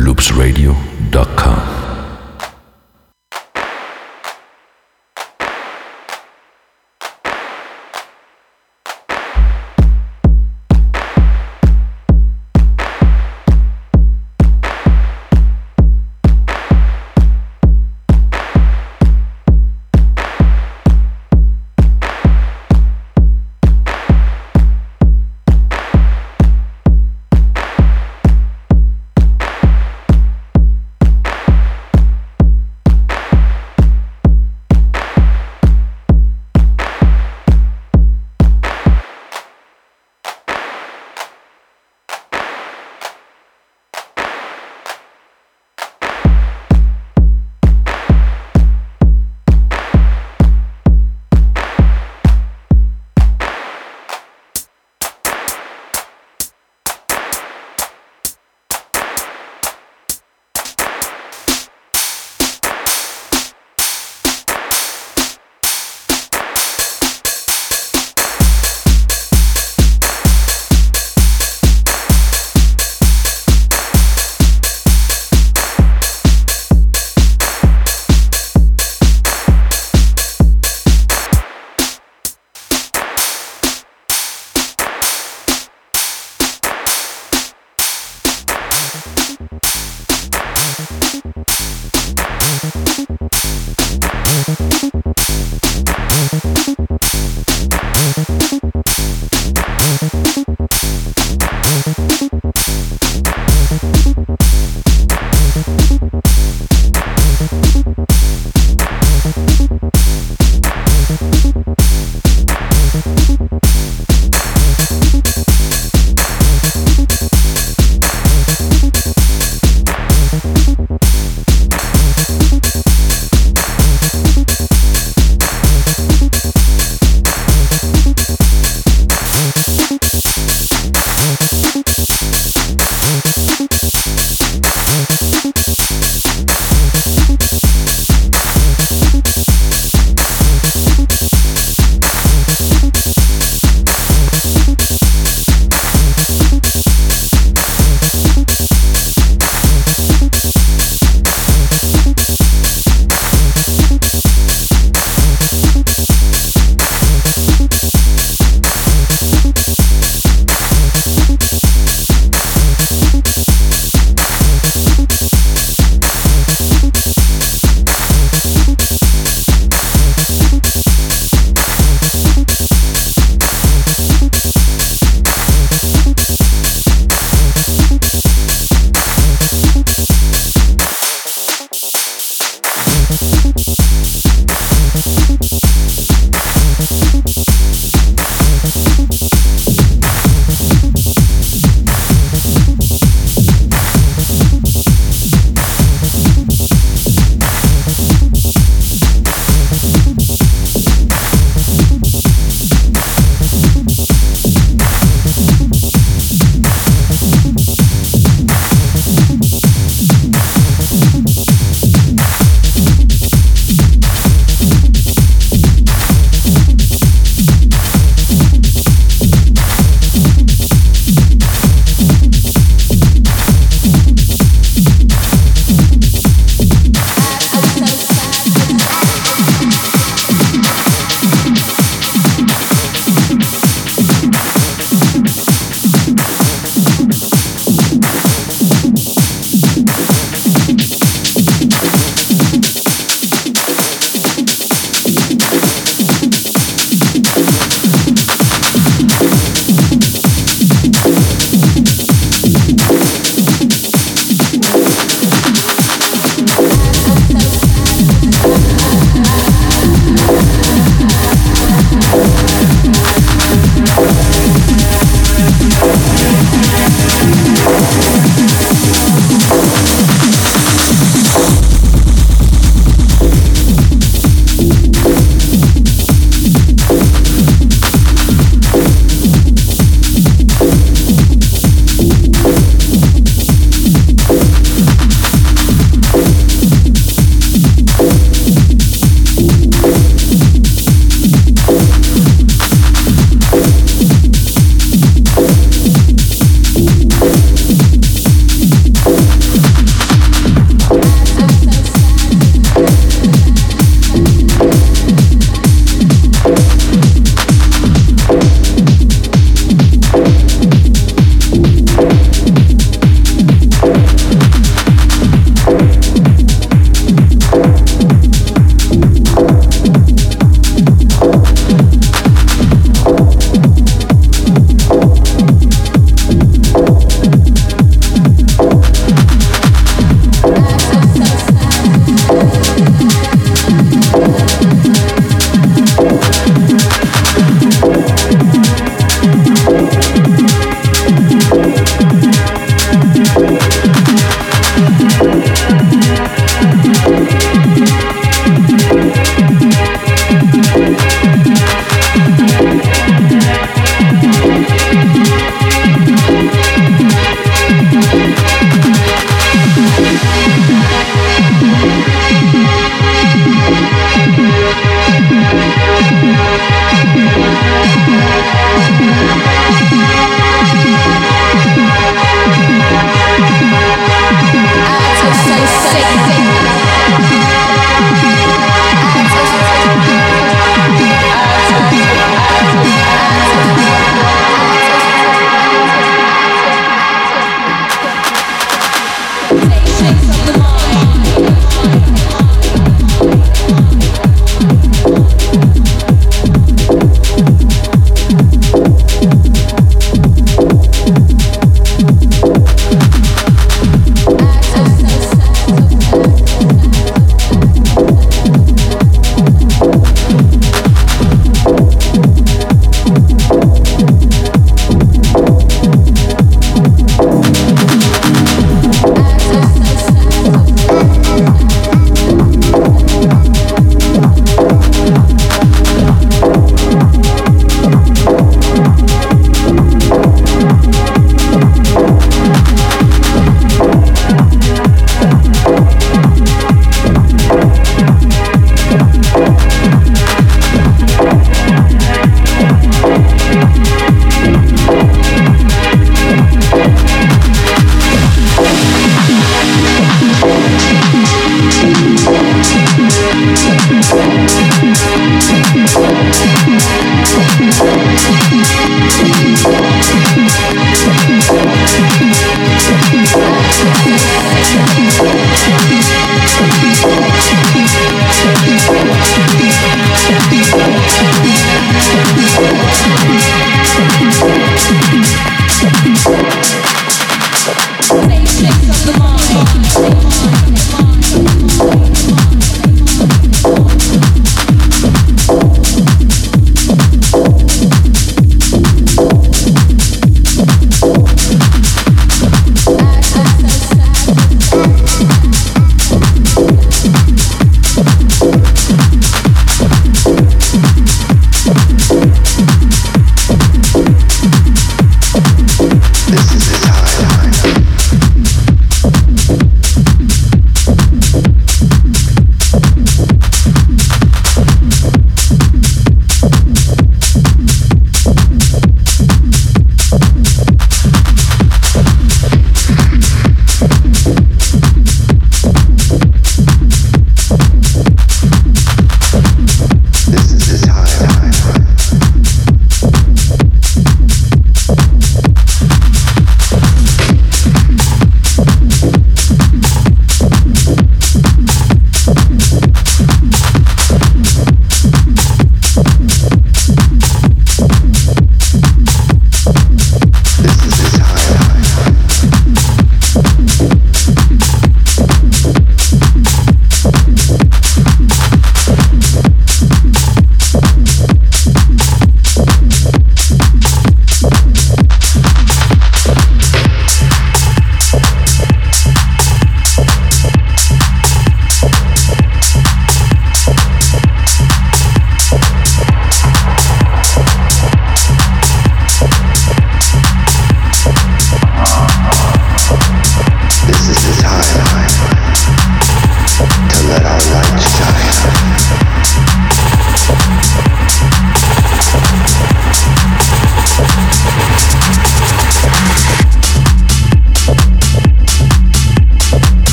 loopsradio.com.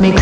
Mix.